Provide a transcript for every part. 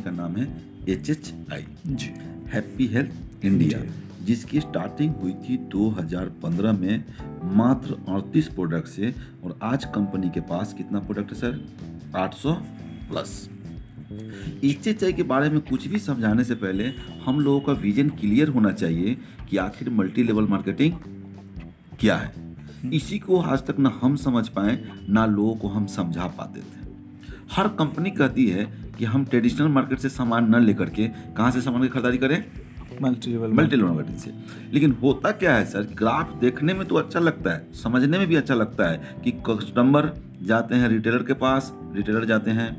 Company का नाम है HHI, हैप्पी हेल्थ इंडिया, जिसकी स्टार्टिंग हुई थी 2015 में मात्र 38 प्रोडक्ट से, और आज कंपनी के पास कितना प्रोडक्ट है सर? 800 प्लस। HHI के बारे में कुछ भी समझाने से पहले हम लोगों का विजन क्लियर होना चाहिए कि आखिर मल्टी लेवल मार्केटिंग क्या है। इसी को आज तक ना हम समझ पाए, ना लोगों को हम समझा पाते थे। हर कंपनी कहती है कि हम ट्रेडिशनल मार्केट से सामान न लेकर के कहाँ से सामान की खरीदारी करें? मल्टी लेवल मार्केटिंग से। लेकिन होता क्या है सर, ग्राफ देखने में तो अच्छा लगता है, समझने में भी अच्छा लगता है कि कस्टमर जाते हैं रिटेलर के पास, रिटेलर जाते हैं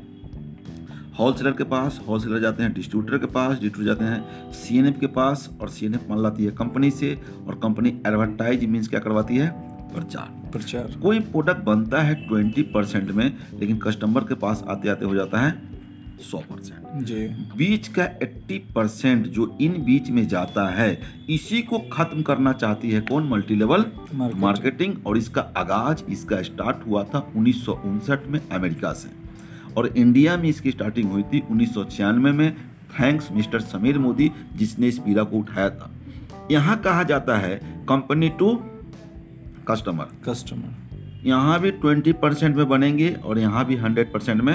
होलसेलर के पास, होलसेलर जाते हैं डिस्ट्रीब्यूटर के पास, डिस्ट्रीब्यूटर जाते हैं CNF के पास, और CNF माल लाती है कंपनी से, और कंपनी एडवर्टाइज मीन्स क्या करवाती है? प्रचार। कोई प्रोडक्ट बनता है 20% में, लेकिन कस्टमर के पास आते आते हो जाता है 100%। जी, बीच का 80% जो इन बीच में जाता है, इसी को खत्म करना चाहती है कौन? Multi level marketing. और इसका आगाज, इसका स्टार्ट हुआ था 1959 में अमेरिका से, और इंडिया में इसकी स्टार्टिंग हुई थी 1996 में, थैंक्स मिस्टर समीर मोदी, जिसने इस पीड़ा को उठाया था। यहाँ कहा जाता है कंपनी टू कस्टमर। यहाँ भी 20% में बनेंगे और यहाँ भी 100% में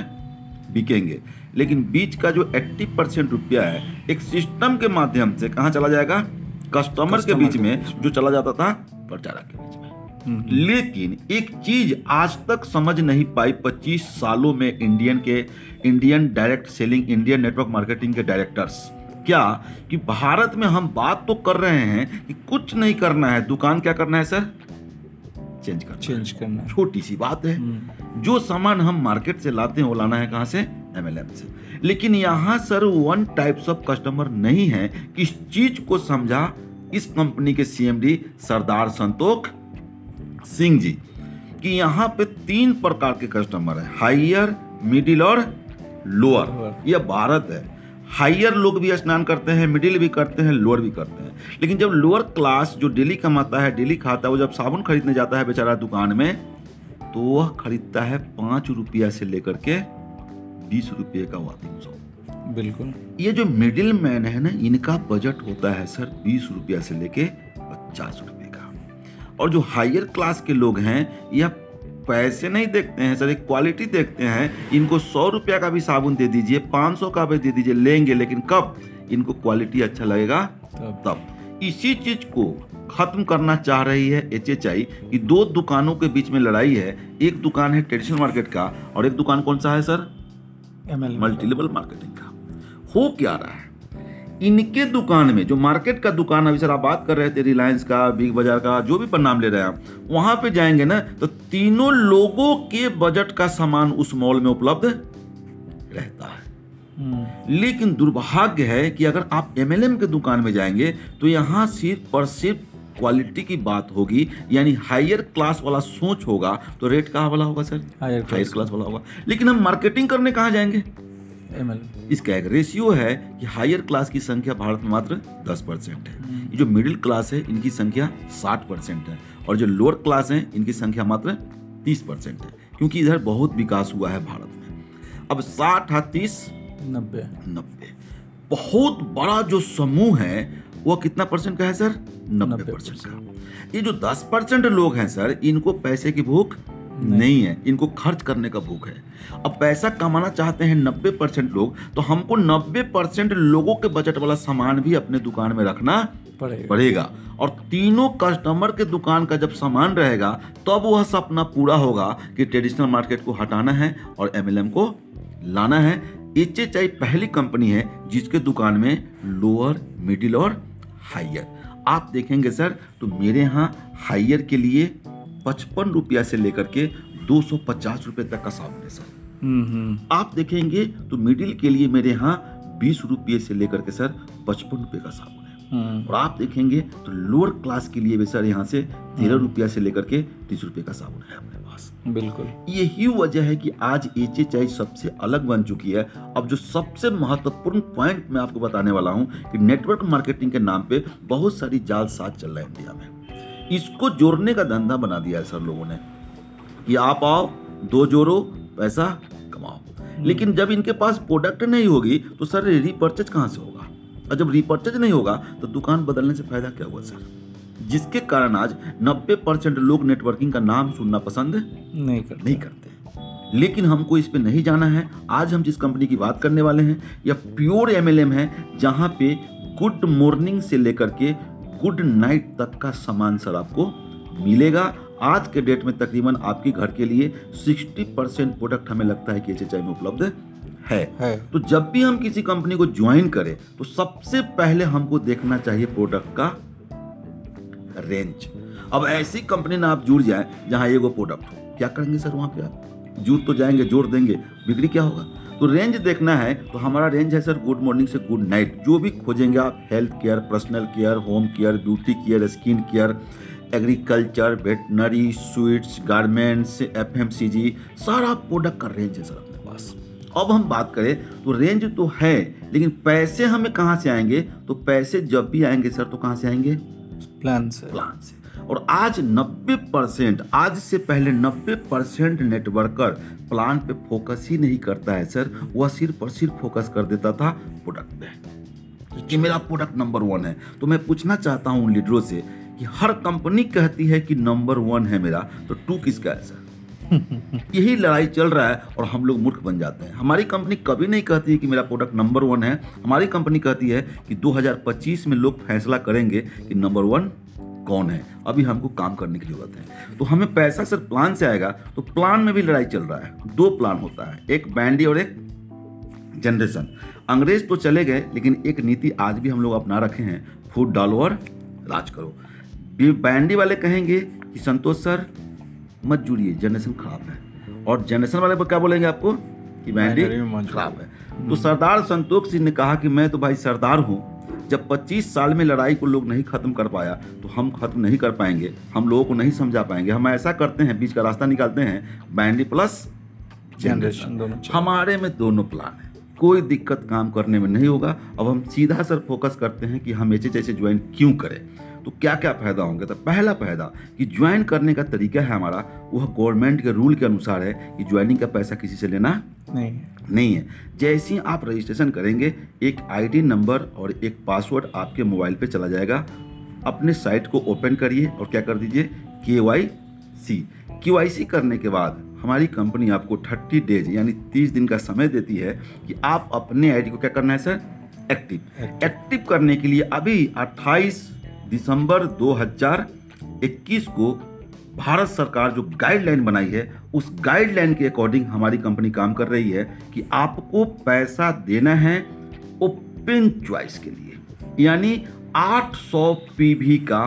बिकेंगे, लेकिन बीच का जो 80% रुपया है, एक सिस्टम के माध्यम से कहाँ चला जाएगा? कस्टमर के बीच में, जो चला जाता था प्रचारक के बीच में। लेकिन एक चीज आज तक समझ नहीं पाई 25 सालों में Indian direct selling, Indian network marketing के डायरेक्टर्स, क्या कि भारत में हम बात तो कर रहे हैं कि कुछ नहीं करना है, दुकान क्या करना है सर? चेंज करना। छोटी सी बात है, जो सामान हम मार्केट से लाते हैं वो लाना है कहाँ से? MLM से। लेकिन यहाँ sir one types of customer नहीं है। इस चीज को समझा इस कंपनी के CMD सरदार संतोख सिंह जी, कि यहाँ पे 3 प्रकार के कस्टमर है, हायर, मिडिल और लोअर। यह भारत है, हायर लोग भी स्नान करते हैं, मिडिल भी करते हैं, लोअर भी करते हैं। लेकिन जब लोअर क्लास जो डेली कमाता है, डेली खाता है, वो जब साबुन खरीदने जाता है बेचारा दुकान में, तो वह खरीदता है 5 रुपया से लेकर के 20 रुपये का वाशिंग सोप। बिल्कुल, ये जो मिडिल मैन है ना, इनका बजट होता है सर 20 रुपया से लेके 50 रुपये का। और जो हायर क्लास के लोग हैं, यह पैसे नहीं देखते हैं सर, एक क्वालिटी देखते हैं। इनको 100 रुपया का भी साबुन दे दीजिए, 500 का भी दे दीजिए, लेंगे, लेकिन कब? इनको क्वालिटी अच्छा लगेगा तब। इसी चीज को खत्म करना चाह रही है HHI, कि 2 दुकानों के बीच में लड़ाई है। एक दुकान है ट्रेडिशनल मार्केट का, और एक दुकान कौन सा है सर? मल्टी लेवल मार्केटिंग का। हो क्या रहा है इनके दुकान में, जो मार्केट का दुकान अभी सर आप बात कर रहे थे, रिलायंस का, बिग बाजार का, जो भी पर नाम ले रहे हैं आप, वहां पे जाएंगे ना तो तीनों लोगों के बजट का सामान उस मॉल में उपलब्ध रहता है। लेकिन दुर्भाग्य है कि अगर आप MLM के दुकान में जाएंगे तो यहाँ सिर्फ और सिर्फ क्वालिटी की बात होगी, यानी हायर क्लास वाला सोच होगा, तो रेट कहाँ वाला होगा सर? हायर क्लास वाला होगा। लेकिन हम मार्केटिंग करने कहाँ जाएंगे? इसका एक रेशियो है कि हायर क्लास की संख्या भारत में मात्र 10% है, जो मिडिल क्लास है इनकी संख्या 60% है, और जो लोअर क्लास है इनकी संख्या मात्र 30% है, क्योंकि इधर बहुत विकास हुआ है भारत में। अब 60 30 90, बहुत बड़ा जो समूह है वो कितना परसेंट का है सर? 90% का। ये जो 10% लोग हैं सर, इनको पैसे की भूख नहीं है, इनको खर्च करने का भूख है। अब पैसा कमाना चाहते हैं 90% लोग, तो हमको 90% लोगों के बजट वाला सामान भी अपने दुकान में रखना पड़ेगा। और तीनों कस्टमर के दुकान का जब सामान रहेगा, तब तो वह सपना पूरा होगा कि ट्रेडिशनल मार्केट को हटाना है और MLM को लाना है। HHI पहली कंपनी है जिसके दुकान में लोअर, मिडिल और हायर। आप देखेंगे सर तो मेरे यहाँ हायर के लिए 55 रुपया से लेकर के 250 रुपये तक का साबुन है सर। आप देखेंगे तो मिडिल के लिए मेरे यहाँ 20 रुपये से लेकर के सर 55 रुपये का साबुन है। और आप देखेंगे तो लोअर क्लास के लिए भी सर यहाँ से 13 रुपया से लेकर के 30 रुपये का साबुन है अपने पास। बिल्कुल, यही वजह है कि आज HHI सबसे अलग बन चुकी है। अब जो सबसे महत्वपूर्ण पॉइंट मैं आपको बताने वाला हूँ कि नेटवर्क मार्केटिंग के नाम पे बहुत सारी जालसाज चल रहा है इंडिया में। इसको जोड़ने का धंधा बना दिया है सर लोगों ने, कि आप आओ, दो जोड़ो, पैसा कमाओ। लेकिन जब इनके पास प्रोडक्ट नहीं होगी तो सर रीपर्चेज कहाँ से होगा, और जब रीपर्चेज नहीं होगा तो दुकान बदलने से फायदा क्या हुआ सर, जिसके कारण आज 90% लोग नेटवर्किंग का नाम सुनना पसंद नहीं करते। लेकिन हमको इस पे नहीं जाना है। आज हम जिस कंपनी की बात करने वाले हैं यह प्योर MLM है, जहां पे गुड मॉर्निंग से लेकर के गुड नाइट तक का सामान सर आपको मिलेगा। आज के डेट में तकरीबन आपके घर के लिए 60% प्रोडक्ट हमें लगता है कि HHI में उपलब्ध है। तो जब भी हम किसी कंपनी को ज्वाइन करें तो सबसे पहले हमको देखना चाहिए प्रोडक्ट का रेंज। अब ऐसी कंपनी ना आप जुड़ जाए जहां एगो प्रोडक्ट हो, क्या करेंगे सर वहां पे आप? जुड़ तो जाएंगे, जोड़ देंगे, बिक्री क्या होगा? तो रेंज देखना है। तो हमारा रेंज है सर गुड मॉर्निंग से गुड नाइट, जो भी खोजेंगे आप, health care, personal care, home care, beauty care, skin care, agriculture, veterinary, sweets, garments, FMCG, सारा प्रोडक्ट का रेंज है सर अपने पास। अब हम बात करें तो रेंज तो है, लेकिन पैसे हमें कहाँ से आएंगे? तो पैसे जब भी आएंगे सर तो कहाँ से आएंगे? प्लान से। और आज 90%, आज से पहले 90% नेटवर्कर प्लान पे फोकस ही नहीं करता है सर, वह सिर्फ और सिर्फ फोकस कर देता था प्रोडक्ट पे कि मेरा प्रोडक्ट नंबर 1 है। तो मैं पूछना चाहता हूँ उन लीडरों से कि हर कंपनी कहती है कि नंबर 1 है मेरा, तो 2 किसका है सर? यही लड़ाई चल रहा है और हम लोग मूर्ख बन जाते हैं। हमारी कंपनी कभी नहीं कहती है कि मेरा प्रोडक्ट नंबर 1 है, हमारी कंपनी कहती है कि 2025 में लोग फैसला करेंगे कि नंबर 1 कौन है। अभी हमको काम करने की जरूरत है। तो हमें पैसा सर प्लान से आएगा। तो प्लान में भी लड़ाई चल रहा है, 2 प्लान होता है, एक बैंडी और एक जनरेशन। अंग्रेज तो चले गए, लेकिन एक नीति आज भी हम लोग अपना रखे हैं, फूट डालो और राज करो। बैंडी वाले कहेंगे कि संतोष सर मत जुड़िए, जनरेशन खराब है, और जनरेशन वाले पर क्या बोलेंगे आपको कि बैंडी खराब है। तो सरदार संतोख सिंह ने कहा कि मैं तो भाई सरदार हूँ, जब 25 साल में लड़ाई को लोग नहीं खत्म कर पाया तो हम खत्म नहीं कर पाएंगे, हम लोगों को नहीं समझा पाएंगे। हम ऐसा करते हैं, बीच का रास्ता निकालते हैं, बैंडी प्लस जनरेशन दोनों। हमारे में दोनों प्लान है, कोई दिक्कत काम करने में नहीं होगा। अब हम सीधा सर फोकस करते हैं कि हम HHI से ज्वाइन क्यों करें, तो क्या क्या फायदा होंगे। तो पहला फायदा कि ज्वाइन करने का तरीका है हमारा, वह गवर्नमेंट के रूल के अनुसार है कि ज्वाइनिंग का पैसा किसी से लेना नहीं है। जैसे ही आप रजिस्ट्रेशन करेंगे एक ID नंबर और एक पासवर्ड आपके मोबाइल पे चला जाएगा। अपने साइट को ओपन करिए और क्या कर दीजिए, KYC करने के बाद हमारी कंपनी आपको 30 डेज यानी 30 दिन का समय देती है कि आप अपने ID को क्या करना है सर, एक्टिव करने के लिए। अभी 28 दिसंबर 2021 को भारत सरकार जो गाइडलाइन बनाई है, उस गाइडलाइन के अकॉर्डिंग हमारी कंपनी काम कर रही है कि आपको पैसा देना है ओपन चॉइस के लिए, यानी 800 PV का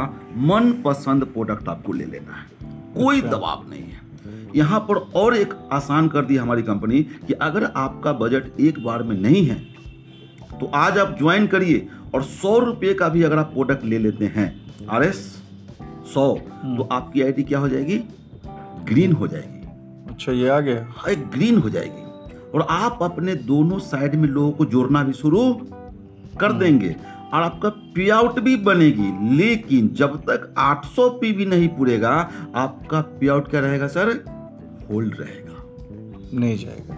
मनपसंद प्रोडक्ट आपको ले लेना है, कोई दबाव नहीं है। यहाँ पर और एक आसान कर दी हमारी कंपनी कि अगर आपका बजट एक बार में नहीं है तो आज आप ज्वाइन करिए, और 100 रुपये का भी अगर आप प्रोडक्ट ले लेते हैं RS 100 तो आपकी ID क्या हो जाएगी, ग्रीन हो जाएगी। अच्छा, ये आ गया, हाँ ग्रीन हो जाएगी। और आप अपने दोनों साइड में लोगों को जोड़ना भी शुरू कर देंगे और आपका पे आउट भी बनेगी। लेकिन जब तक 800 PV नहीं पूरेगा आपका पे आउट क्या रहेगा सर, होल्ड रहेगा, नहीं जाएगा।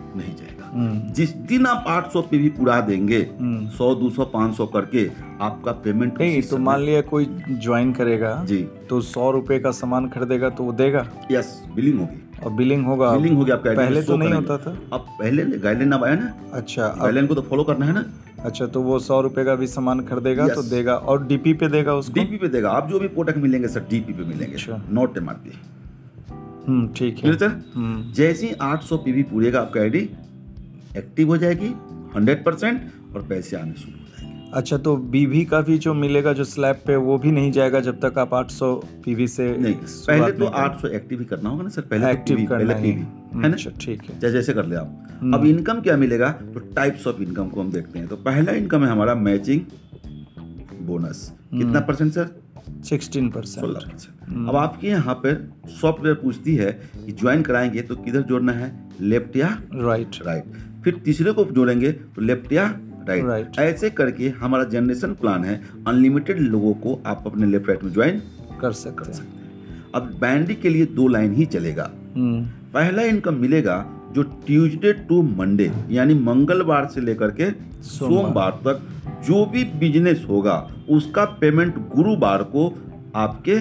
जिस दिन आप 800 PV पूरा देंगे, 100 200 500 करके आपका पेमेंट नहीं, तो मान लिया कोई ज्वाइन करेगा जी तो 100 रुपए का सामान खरीदेगा तो वो देगा, यस बिलिंग होगी, और बिलिंग होगी आपका। पहले तो नहीं होता था, अब पहले गाइडलाइन अब आया ना। अच्छा, गाइडलाइन को तो फॉलो करना है ना। अच्छा, तो वो 100 रुपए का भी सामान खरीदेगा तो देगा, और DP पे देगा, उसको DP पे देगा। आप जो भी प्रोडक्ट मिलेंगे सर DP पे मिलेंगे, नॉट MRP। ठीक है सर। जैसे ही 800 PV पूरेगा आपका ID एक्टिव हो जाएगी 100% और पैसे आने शुरू हो जाएंगे। अच्छा, तो BV का भी जो मिलेगा जो स्लैब पे, वो भी नहीं जाएगा जब तक आप 800 PV से नहीं। पहले तो 800 एक्टिव ही करना होगा ना सर, पहले एक्टिव करना है ना। ठीक है, जैसे कर ले आप। अब इनकम क्या मिलेगा, तो टाइप्स ऑफ इनकम को हम देखते हैं। तो पहला इनकम है हमारा मैचिंग बोनस, कितना परसेंट सर, 16%। अब आपके यहाँ पर सॉफ्टवेयर पूछती है कि ज्वाइन कराएंगे तो किधर जोड़ना है, लेफ्ट या राइट। फिर तीसरे को जोड़ेंगे तो लेफ्ट या राइट। ऐसे करके हमारा जनरेशन प्लान है, अनलिमिटेड लोगों को आप अपने लेफ्ट राइट में ज्वाइन कर सकते हैं। अब बैंडी के लिए 2 लाइन ही चलेगा। पहला इनकम मिलेगा जो ट्यूसडे टू मंडे यानी मंगलवार से लेकर के सोमवार तक जो भी बिजनेस होगा उसका पेमेंट गुरुवार को आपके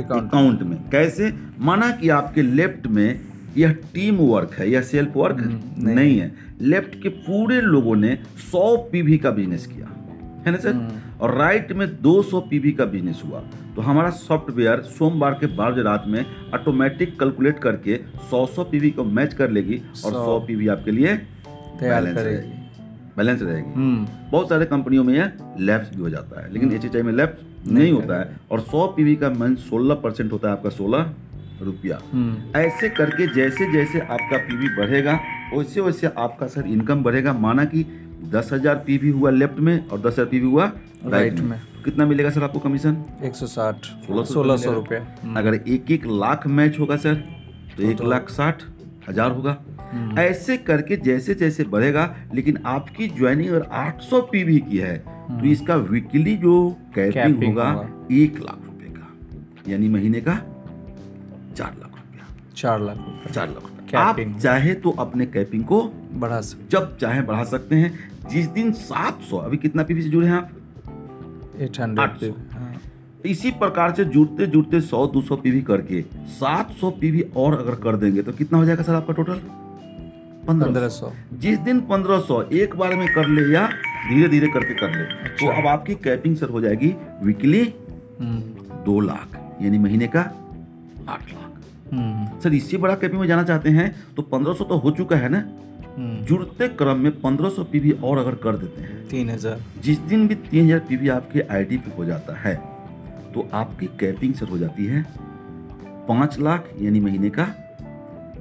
अकाउंट में। कैसे? माना कि आपके लेफ्ट में यह टीम वर्क है, यह सेल्फ वर्क नहीं है। लेफ्ट के पूरे लोगों ने 100 पीवी का बिजनेस किया है ना सर, और राइट में 200 पीवी का बिजनेस हुआ, तो हमारा सॉफ्टवेयर सोमवार के बाद रात में ऑटोमेटिक कैलकुलेट करके 100 पीवी को मैच कर लेगी और 100 पीवी आपके लिए बैलेंस रहेगी। बहुत सारे कंपनियों में यह लैप्स भी हो जाता है, लेकिन HHI में लैप्स नहीं होता है। और 100 पीवी का मन 16% होता है आपका 16 रुपया। ऐसे करके जैसे जैसे आपका पीवी बढ़ेगा वैसे वैसे आपका सर इनकम बढ़ेगा। माना कि 10,000 पीवी हुआ लेफ्ट में और 10,000 पीवी हुआ राइट में, कितना मिलेगा सर आपको कमीशन? 160 1,600 रुपये। अगर 1-1 लाख मैच होगा सर तो 1,60,000 होगा। ऐसे करके जैसे जैसे बढ़ेगा, लेकिन आपकी ज्वाइनिंग अगर 800 पीवी की है तो इसका वीकली जो कैपिंग होगा 1,00,000 रुपये का, यानी महीने का 4,00,000 रुपया। 4,00,000 रुपये। आप चाहे तो अपने कैपिंग को बढ़ा सकते, जब चाहे बढ़ा सकते हैं। जिस दिन 700, अभी कितना पीवी से जुड़े हैं आप? 800। इसी प्रकार से जुड़ते जुड़ते 100-200 पीवी करके 700 पीवी और अगर कर देंगे तो कितना हो जाएगा सर आपका टोटल? 1500। जिस दिन 1500 एक बार में कर ले या धीरे धीरे करके कर ले, तो अब आपकी कैपिंग सर हो जाएगी वीकली 2,00,000, यानी महीने का 8,00,000। सर इससे बड़ा कैपिंग में जाना चाहते हैं तो 1500 तो हो चुका है ना, जुड़ते क्रम में 1500 पीवी और अगर कर देते हैं 3,000। जिस दिन भी 3,000 पीवी आपके आईडी पे हो जाता है तो आपकी कैपिंग सर हो जाती है 5,00,000, यानी महीने का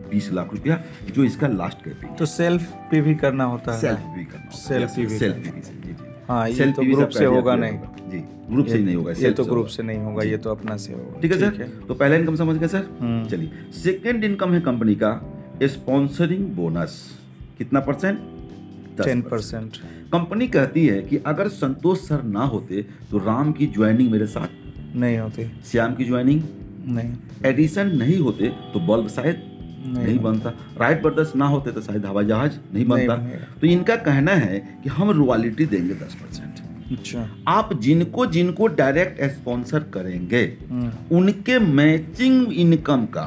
20,00,000 रुपया, जो इसका लास्ट कैपिंग। तो सेल्फ पीवी करना होता है, सेल्फ पीवी। हाँ, ये तो ग्रुप से होगा नहीं जी, ग्रुप से नहीं होगा, ये तो ग्रुप से नहीं होगा, ये तो अपना से होगा। ठीक है सर, तो पहला इनकम समझ गए सर। चलिए, सेकेंड इनकम है कंपनी का स्पॉन्सरिंग बोनस। कितना परसेंट? 10%। कंपनी कहती है कि अगर संतोष सर ना होते तो राम की ज्वाइनिंग मेरे साथ नहीं होती, श्याम की ज्वाइनिंग नहीं, एडिसन नहीं होते तो बल्ब शायद नहीं बनता, राइट ब्रदर्स ना होते तो शायद हवाई जहाज नहीं बनता। तो इनका कहना है कि हम रॉयल्टी देंगे 10%। अच्छा, आप जिनको जिनको डायरेक्ट स्पॉन्सर करेंगे उनके मैचिंग इनकम का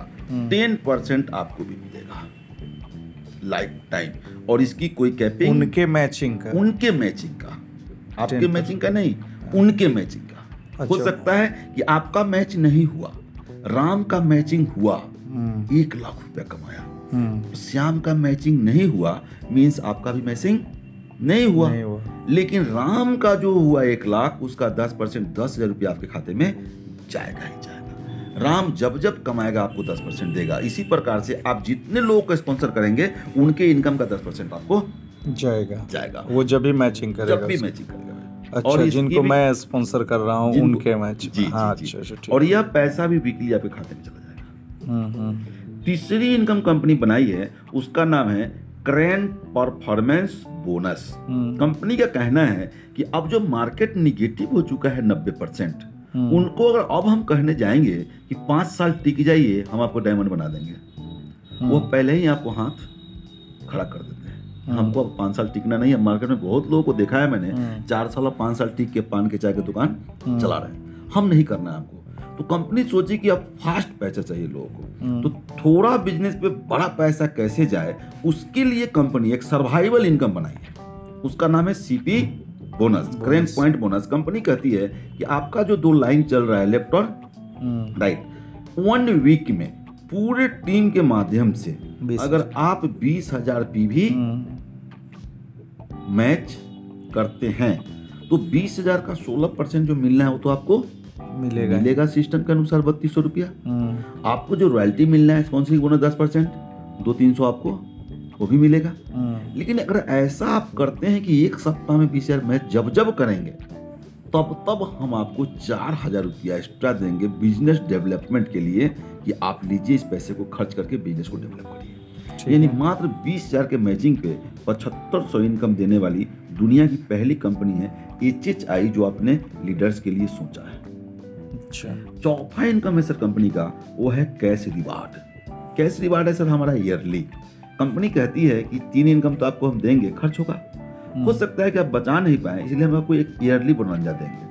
10% आपको भी मिलेगा लाइफ टाइम। और इसकी कोई कैपिंग उनके मैचिंग का आपके मैचिंग का नहीं, उनके मैचिंग का। अच्छा, हो सकता है कि आपका मैच नहीं हुआ, राम का मैचिंग हुआ 1,00,000 रुपया कमाया, श्याम का मैचिंग नहीं हुआ, मींस आपका भी मैचिंग नहीं हुआ। लेकिन राम का जो हुआ 1,00,000, उसका 10% 10,000 रुपया आपके खाते में जाएगा ही जाएगा। राम जब जब कमाएगा आपको 10% देगा। इसी प्रकार से आप जितने लोगों को स्पॉन्सर करेंगे उनके इनकम का 10% आपको जाएगा। वो जब भी मैचिंग करेगा, अच्छा, और जिनको मैं स्पॉन्सर कर रहा हूँ उनके मैच। हाँ, अच्छा, और यह पैसा भी वीकली आपके खाते में चला जाएगा। तीसरी इनकम कंपनी बनाई है, उसका नाम है करेंट परफॉर्मेंस बोनस। कंपनी का कहना है कि अब जो मार्केट निगेटिव हो चुका है 90%, उनको अगर अब हम कहने जाएंगे कि 5 साल टिक जाइए हम आपको डायमंड बना देंगे, वो पहले ही आपको हाथ खड़ा कर देते हैं। हमको अब 5 साल टिकना नहीं है। मार्केट में बहुत लोगों को देखा है मैंने, 4 साल और 5 साल टिक के पान के चाय की दुकान चला रहे हैं। हम नहीं करना है आपको। तो कंपनी सोची कि अब फास्ट पैसा चाहिए लोगों को, तो थोड़ा बिजनेस पे बड़ा पैसा कैसे जाए, उसके लिए कंपनी एक सर्वाइवल इनकम बनाई है, उसका नाम है CP bonus, current point bonus. Company कहती है कि आपका जो 2 लाइन चल रहा है लेफ्ट और राइट, 1 वीक में पूरे टीम के माध्यम से अगर आप 20,000 पीवी मैच करते हैं तो 20,000 का 16% जो मिलना है वो तो आपको मिलेगा सिस्टम के अनुसार 3,200 रुपया। आपको जो रॉयल्टी मिलना है स्पॉन्सरिंग बोनस 10%, 200-300 आपको वो भी मिलेगा। लेकिन अगर ऐसा आप करते हैं कि एक सप्ताह में 20,000 मैच जब जब करेंगे तब हम आपको 4,000 रुपया एक्स्ट्रा देंगे बिजनेस डेवलपमेंट के लिए, कि आप लीजिए इस पैसे को खर्च करके बिजनेस को डेवलप करिए। यानी मात्र 20,000 के मैचिंग पे 7,500 इनकम देने वाली दुनिया की पहली कंपनी है HHI, जो अपने लीडर्स के लिए सोचा है। चौथा इनकम है सर कंपनी का, वो है कैश रिवार्ड। कैश रिवार्ड है सर हमारा ईयरली। कंपनी कहती है कि 3 इनकम तो आपको हम देंगे, खर्च होगा, हो सकता है कि आप बचा नहीं पाए, इसलिए हम आपको एक ईयरली बोनस देंगे।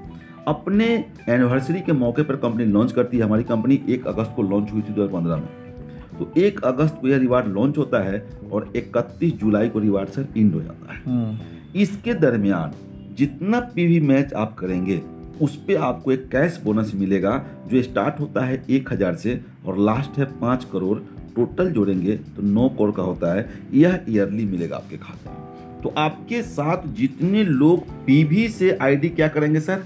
अपने एनिवर्सरी के मौके पर कंपनी लॉन्च करती है। हमारी कंपनी 1 अगस्त को लॉन्च हुई थी 2015 में, तो 1 अगस्त को यह रिवार्ड लॉन्च होता है और 31 जुलाई को रिवार्ड सर इंड हो जाता है। इसके दरमियान जितना पीवी मैच आप करेंगे उस पर आपको एक कैश बोनस मिलेगा जो स्टार्ट होता है 1000 से और लास्ट है 5 करोड़। टोटल जोड़ेंगे तो 9 करोड़ का होता है। यह ईयरली मिलेगा आपके खाते में। तो आपके साथ जितने लोग पीवी से आईडी क्या करेंगे सर,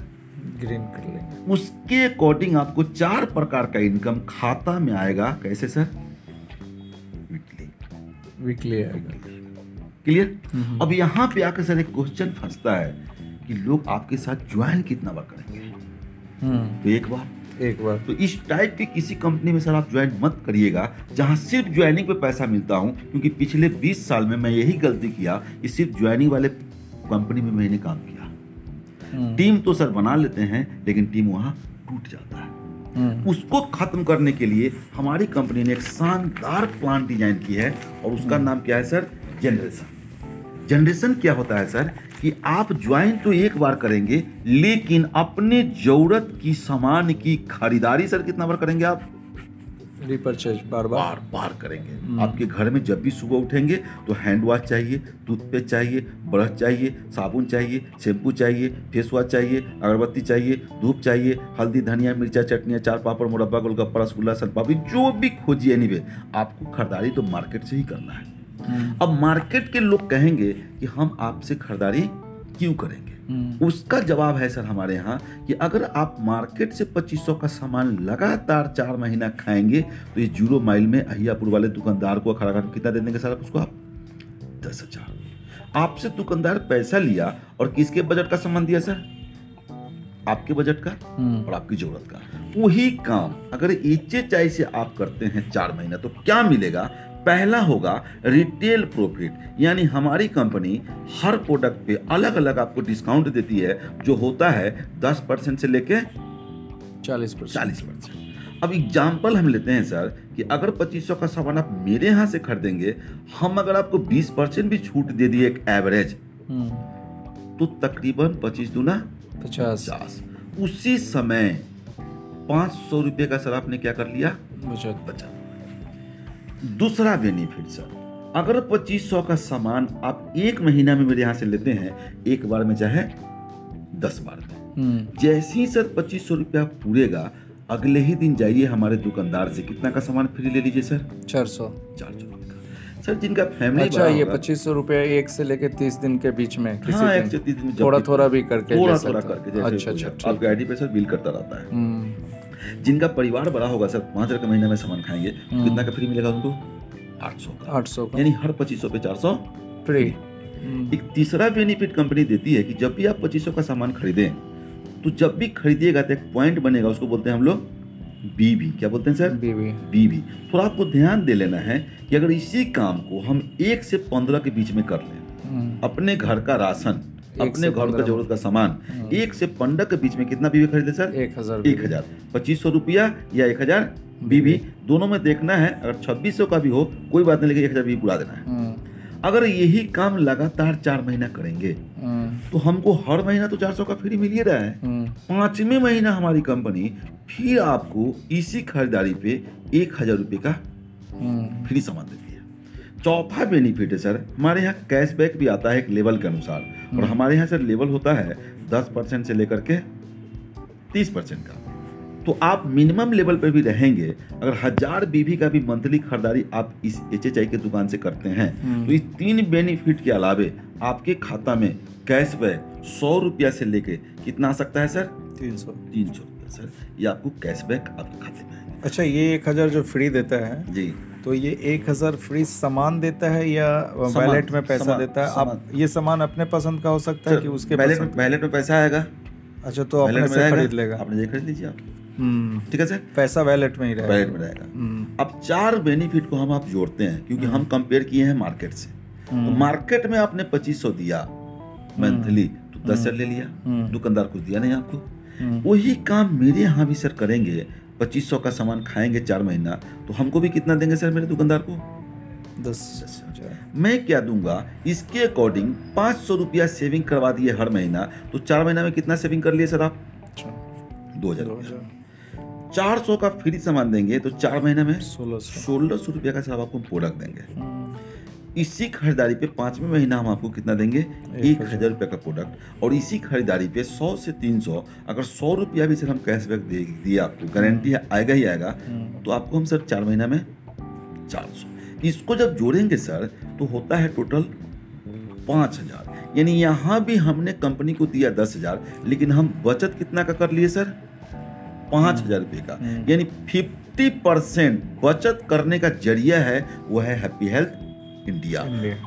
ग्रीन कर लेंगे, उसके अकॉर्डिंग आपको 4 प्रकार का इनकम खाता में आएगा। कैसे सर? वीकली आएगा। क्लियर? अब यहाँ पे आकर सर एक क्वेश्चन फंसता है कि लोग आपके साथ ज्वाइन कितना बार करेंगे? तो एक बार। तो इस टाइप के किसी कंपनी में सर आप ज्वाइन मत करिएगा जहाँ सिर्फ ज्वाइनिंग पे पैसा मिलता हूँ, क्योंकि पिछले 20 साल में मैं यही गलती किया कि सिर्फ ज्वाइनिंग वाले कंपनी में मैंने काम किया। टीम तो सर बना लेते हैं लेकिन टीम वहाँ टूट जाता है। उसको खत्म करने के लिए हमारी कंपनी ने एक शानदार प्लान डिजाइन की है और उसका नाम क्या है सर? जनरेशन। क्या होता है सर कि आप ज्वाइन तो 1 बार करेंगे लेकिन अपने जरूरत की सामान की खरीदारी सर कितना बार करेंगे आप? रिपर्चेज बार बार करेंगे। आपके घर में जब भी सुबह उठेंगे तो हैंड वॉश चाहिए, टूथपेस्ट चाहिए, ब्रश चाहिए, साबुन चाहिए, शैम्पू चाहिए, फेस वॉश चाहिए, अगरबत्ती चाहिए, धूप चाहिए, हल्दी, धनिया, मिर्चा, चटनी, अचार, पापड़, मुरब्बा, गोलगप्पा, रसगुल्ला, सोनपापड़ी, जो भी खोजिए। एनीवे आपको खरीदारी तो मार्केट से ही करना है। अब मार्केट के लोग कहेंगे कि हम आपसे खरीदारी क्यों करेंगे? उसका जवाब है सर हमारे यहाँ कि अगर आप मार्केट से 2500 का सामान लगातार 4 महीना खाएंगे तो ये जीरो माइल में अहियापुर वाले दुकानदार को खड़ा करके कितना दे देंगे सर आप उसको? आप 10,000। आपसे दुकानदार पैसा लिया और किसके बजट का सामान दिया सर? आपके बजट का और आपकी जरूरत का। वही काम अगर HHI से आप करते हैं 4 महीना तो क्या मिलेगा? पहला होगा रिटेल प्रॉफिट, यानी हमारी कंपनी हर प्रोडक्ट पे अलग अलग आपको डिस्काउंट देती है जो होता है 10% से लेके 40%। अब एग्जांपल हम लेते हैं सर कि अगर 2500 का सामान आप मेरे यहाँ से खरीदेंगे, हम अगर आपको 20% भी छूट दे दिए एक एवरेज, तो तकरीबन 25 दूना 50। उसी समय 500 रुपये का सर आपने क्या कर लिया? बचत। दूसरा बेनिफिट सर, अगर 2500 का सामान आप 1 महीना में मेरे यहाँ से लेते हैं, 1 बार में चाहे 10 बार में, जैसे ही सर 2500 रुपया पूरेगा, अगले ही दिन जाइए हमारे दुकानदार से कितना का सामान फ्री ले लीजिए सर? 400 का। सर जिनका फैमिली अच्छा ये 2500 रुपया 1 से लेके 30 दिन के बीच में, थोड़ा भी करके, अच्छा आप गाड़ी पे सर बिल करता रहता है। जिनका परिवार बड़ा होगा सर, 5,000 के महीने में सामान खाएंगे, कितना का फ्री मिलेगा उनको? 800 का। यानी हर 2500 पे 400 फ्री। एक तीसरा बेनिफिट कंपनी देती है कि जब भी आप 2500 का सामान खरीदें तो जब भी खरीदिएगा तो एक पॉइंट बनेगा, उसको बोलते हैं हम लोग बीबी। क्या बोलते हैं सर? बीबी। थोड़ा आपको ध्यान दे लेना है कि अगर इसी काम को हम 1 से 15 के बीच में कर लें, अपने घर का राशन, अपने घर का जरूरत का सामान 1 से 15 के बीच में कितना बीवी खरीदे सर? 1,000। 2500 रुपया या 1,000 बीवी, दोनों में देखना है। अगर 2600 का भी हो कोई बात नहीं, लेकिन 1,000 बीवी पूरा देना है। अगर यही काम लगातार 4 महीना करेंगे तो हमको हर महीना तो 400 का फ्री मिल ही रहा है। 5वें महीना हमारी कंपनी फिर आपको इसी खरीदारी पे 1,000 रुपये का फ्री सामान देती है। 4था बेनिफिट है सर, हमारे यहाँ कैशबैक भी आता है एक लेवल के अनुसार, और हमारे यहाँ सर लेवल होता है 10% से लेकर के 30% का। तो आप मिनिमम लेवल पर भी रहेंगे। अगर 1000 बीवी का भी मंथली खरीदारी आप इस HHI के दुकान से करते हैं तो इस 3 बेनिफिट के अलावे आपके खाता में कैशबैक 100 रुपया से लेके कितना आ सकता है सर? 300 रुपया सर, ये आपको कैशबैक आपके खाते में। अच्छा, ये 1,000 जो फ्री देता है जी, तो ये 1,000 फ्री सामान देता है या वैलेट में पैसा देता है? आप ये सामान अपने पसंद का हो सकता है कि उसके वैलेट में पैसा आएगा? अच्छा, तो अपने से खरीद लेगा, आपने ये खरीद लीजिए आप, ठीक है सर, पैसा वैलेट में ही रहेगा, वैलेट में रहेगा। अब 4 बेनिफिट को हम आप जोड़ते हैं क्योंकि हम कंपेयर किए हैं मार्केट से। तो मार्केट में आपने 2500 दिया मंथली तो 10,000 ले लिया, दुकानदार कुछ दिया नहीं आपको। वही काम मेरे यहाँ भी सर करेंगे, 2500 का सामान खाएंगे 4 महीना, तो हमको भी कितना देंगे सर मेरे दुकानदार को? 10,000। मैं क्या दूंगा इसके अकॉर्डिंग 500 रुपया सेविंग करवा दिए हर महीना, तो 4 महीना में कितना सेविंग कर लिए सर आप? 2000। 400 का फ्री सामान देंगे तो 4 महीने में 1600 रुपया का सर आपको प्रोडक्ट देंगे। इसी खरीदारी पे 5वें महीना हम आपको कितना देंगे? 1000 रुपये का प्रोडक्ट। और इसी खरीदारी पे 100 से 300, अगर 100 रुपया भी सर हम कैशबैक दे दिए आपको, गारंटी आएगा ही आएगा, तो आपको हम सर 4 महीना में 400, इसको जब जोड़ेंगे सर तो होता है टोटल 5000। यानी यहाँ भी हमने कंपनी को दिया 10000, लेकिन हम बचत कितना का कर लिए सर? 5000 रुपये का। यानी 50% बचत करने का जरिया है वो है हैप्पी हेल्थ इंडिया।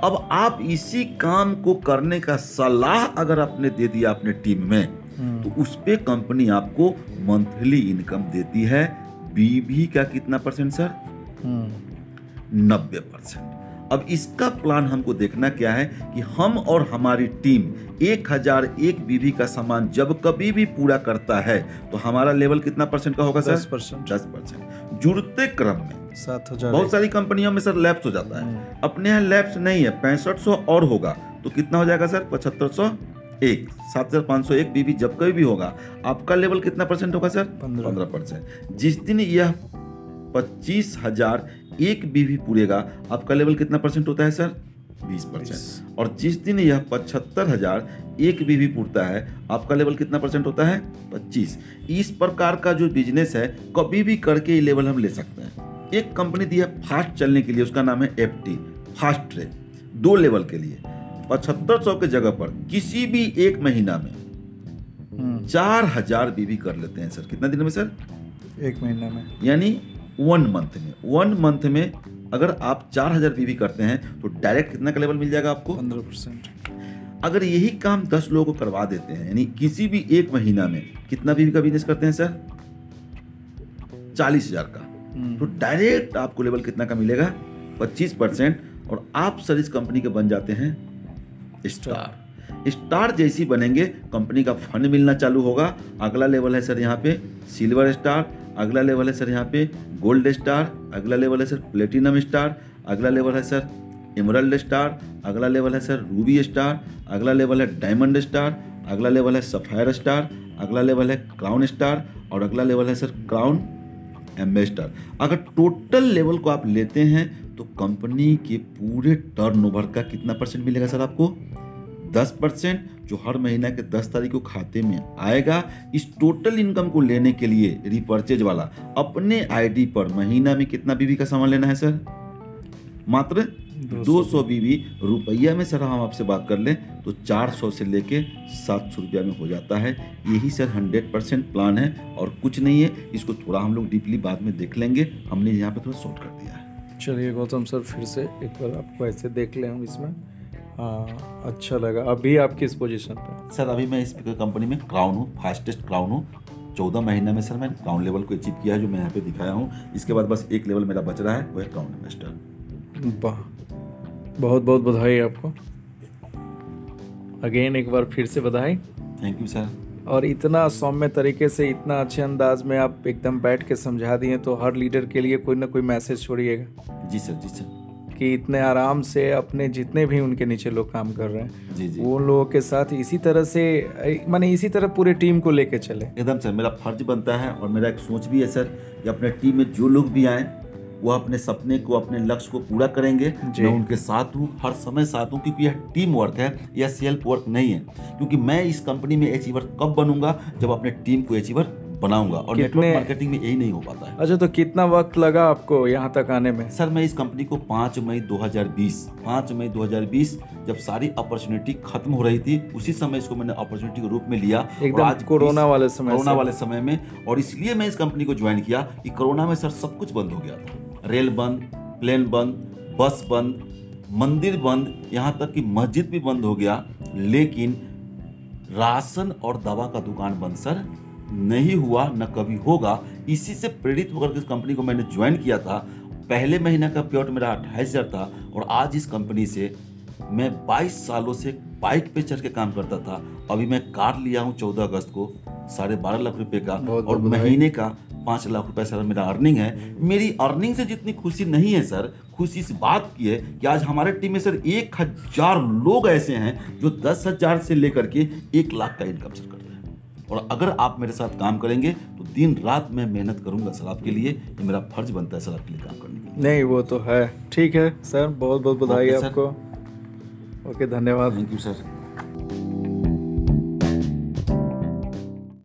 अब आप इसी काम को करने का सलाह अगर आपने दे दिया अपने टीम में, तो उस पे कंपनी आपको मंथली इनकम देती है बीबी का कितना परसेंट सर? 90%। अब इसका प्लान हमको देखना क्या है कि हम और हमारी टीम 1001 बीवी का सामान जब कभी भी पूरा करता है तो हमारा लेवल कितना परसेंट का होगा सर? 10%। जुड़ते क्रम में 7000। बहुत सारी कंपनियों में सर लैप्स हो जाता है, अपने यहाँ लैप्स नहीं है। 6500 और होगा तो कितना हो जाएगा सर? 7501। 7501 बीवी जब कभी भी होगा आपका लेवल कितना परसेंट होगा सर? 15%। जिस दिन यह 25001 बीवी पूरेगा आपका लेवल कितना परसेंट होता है सर? 20%। और जिस दिन यह 75001 बीवी पूरता है आपका लेवल कितना परसेंट होता है? 25। इस प्रकार का जो बिजनेस है कभी भी करके ये लेवल हम ले सकते हैं। एक कंपनी दी है फास्ट चलने के लिए, उसका नाम है FT फास्ट ट्रैक, 2 लेवल के लिए। 7500 के जगह पर किसी भी एक महीना में 4000 बीवी कर लेते हैं सर। कितना दिन में सर? एक महीना में, यानी 1 मंथ में। 1 मंथ में अगर आप 4000 बीवी करते हैं तो डायरेक्ट कितना का लेवल मिल जाएगा आपको? 15%। अगर यही काम 10 लोगों को करवा देते हैं, यानी किसी भी एक महीना में कितना बीवी का बिजनेस करते हैं सर? 40000 का। तो डायरेक्ट आपको लेवल कितना का मिलेगा? 25%। और आप सर इस कंपनी के बन जाते हैं स्टार। जैसी बनेंगे कंपनी का फंड मिलना चालू होगा। अगला लेवल है सर यहाँ पे सिल्वर स्टार, अगला लेवल है सर यहाँ पे गोल्ड स्टार, अगला लेवल है सर प्लेटिनम स्टार, अगला लेवल है सर एमरल्ड स्टार, अगला लेवल है सर रूबी स्टार, अगला लेवल है डायमंड स्टार, अगला लेवल है सफायर स्टार, अगला लेवल है क्राउन स्टार, और अगला लेवल है सर क्राउन एम्बेस्टर। अगर टोटल लेवल को आप लेते हैं तो कंपनी के पूरे टर्नओवर का कितना परसेंट मिलेगा सर आपको? 10%, जो हर महीना के 10 तारीख को खाते में आएगा। इस टोटल इनकम को लेने के लिए रिपर्चेज वाला अपने आईडी पर महीना में कितना बीवी का सामान लेना है सर? मात्र 200 बीवी। रुपया में सर हम आपसे बात कर लें तो 400 से लेके 700 रुपया में हो जाता है। यही सर 100% प्लान है और कुछ नहीं है। इसको थोड़ा हम लोग डीपली बाद में देख लेंगे, हमने यहाँ पर थोड़ा शॉर्ट कर दिया है। चलिए गौतम सर, फिर से एक बार आपको ऐसे देख लें हम इसमें। हाँ, अच्छा लगा। अभी आप किस पोजीशन पे सर? अभी मैं इस कंपनी में क्राउन हूँ, फास्टेस्ट क्राउन हूँ। 14 महीना में सर मैंने क्राउन लेवल को अचीव किया है, जो मैं यहाँ पे दिखाया हूँ। इसके बाद बस एक लेवल मेरा बच रहा है, वो है क्राउन इन्वेस्टर। वाह, बहुत बहुत बधाई आपको। अगेन एक बार फिर से बधाई। Thank you sir. और इतना सौम्य तरीके से, इतना अच्छे अंदाज में आप एकदम बैठ के समझा दिए, तो हर लीडर के लिए कोई ना कोई मैसेज छोड़िएगा। जी सर, जी सर। कि इतने आराम से अपने जितने भी उनके नीचे लोग काम कर रहे हैं, जी जी, वो लोगों के साथ इसी तरह से, माने इसी तरह पूरे टीम को लेके चले। एकदम सर, मेरा फर्ज बनता है और मेरा एक सोच भी है सर कि अपने टीम में जो लोग भी आएँ वो अपने सपने को, अपने लक्ष्य को पूरा करेंगे। मैं उनके साथ हूँ, हर समय साथ हूँ, क्योंकि यह टीम वर्क है, यह सेल्फ वर्क नहीं है। क्योंकि मैं इस कंपनी में अचीवर कब बनूंगा? जब अपने टीम को अचीवर बनाऊंगा। और नेटवर्क मार्केटिंग में यही नहीं हो पाता है। अच्छा, तो कितना वक्त लगा आपको यहाँ तक आने में? सर मैं इस कंपनी को 5 मई 2020 जब सारी अपॉर्चुनिटी खत्म हो रही थी, उसी समय इसको मैंने अपॉर्चुनिटी के रूप में लिया, एकदम आज कोरोना वाले समय में। और इसलिए मैं इस कंपनी को ज्वाइन किया कि कोरोना में सर सब कुछ बंद हो गया था। रेल बंद, प्लेन बंद, बस बंद, मंदिर बंद, यहाँ तक कि मस्जिद भी बंद हो गया, लेकिन राशन और दवा का दुकान बंद सर नहीं हुआ, न कभी होगा। इसी से प्रेरित होकर इस कंपनी को मैंने ज्वाइन किया था। पहले महीना का प्योट मेरा 28,000 था और आज इस कंपनी से मैं 22 सालों से बाइक पे चढ़ के काम करता था। अभी मैं कार लिया हूँ 14 अगस्त को 12.5 लाख रुपए का, और महीने का 5 लाख रुपए सर मेरा अर्निंग है। मेरी अर्निंग से जितनी खुशी नहीं है सर, खुशी इस बात की है कि आज हमारे टीम में सर 1000 लोग ऐसे हैं जो 10,000 से लेकर के 1 लाख का इनकम सर करते हैं। और अगर आप मेरे साथ काम करेंगे तो दिन रात मैं मेहनत करूंगा सर आपके लिए, ये मेरा फर्ज बनता है सर आपके लिए काम करने के लिए। नहीं वो तो है, ठीक है सर, बहुत बहुत बधाई आपको। ओके, धन्यवाद, थैंक यू सर।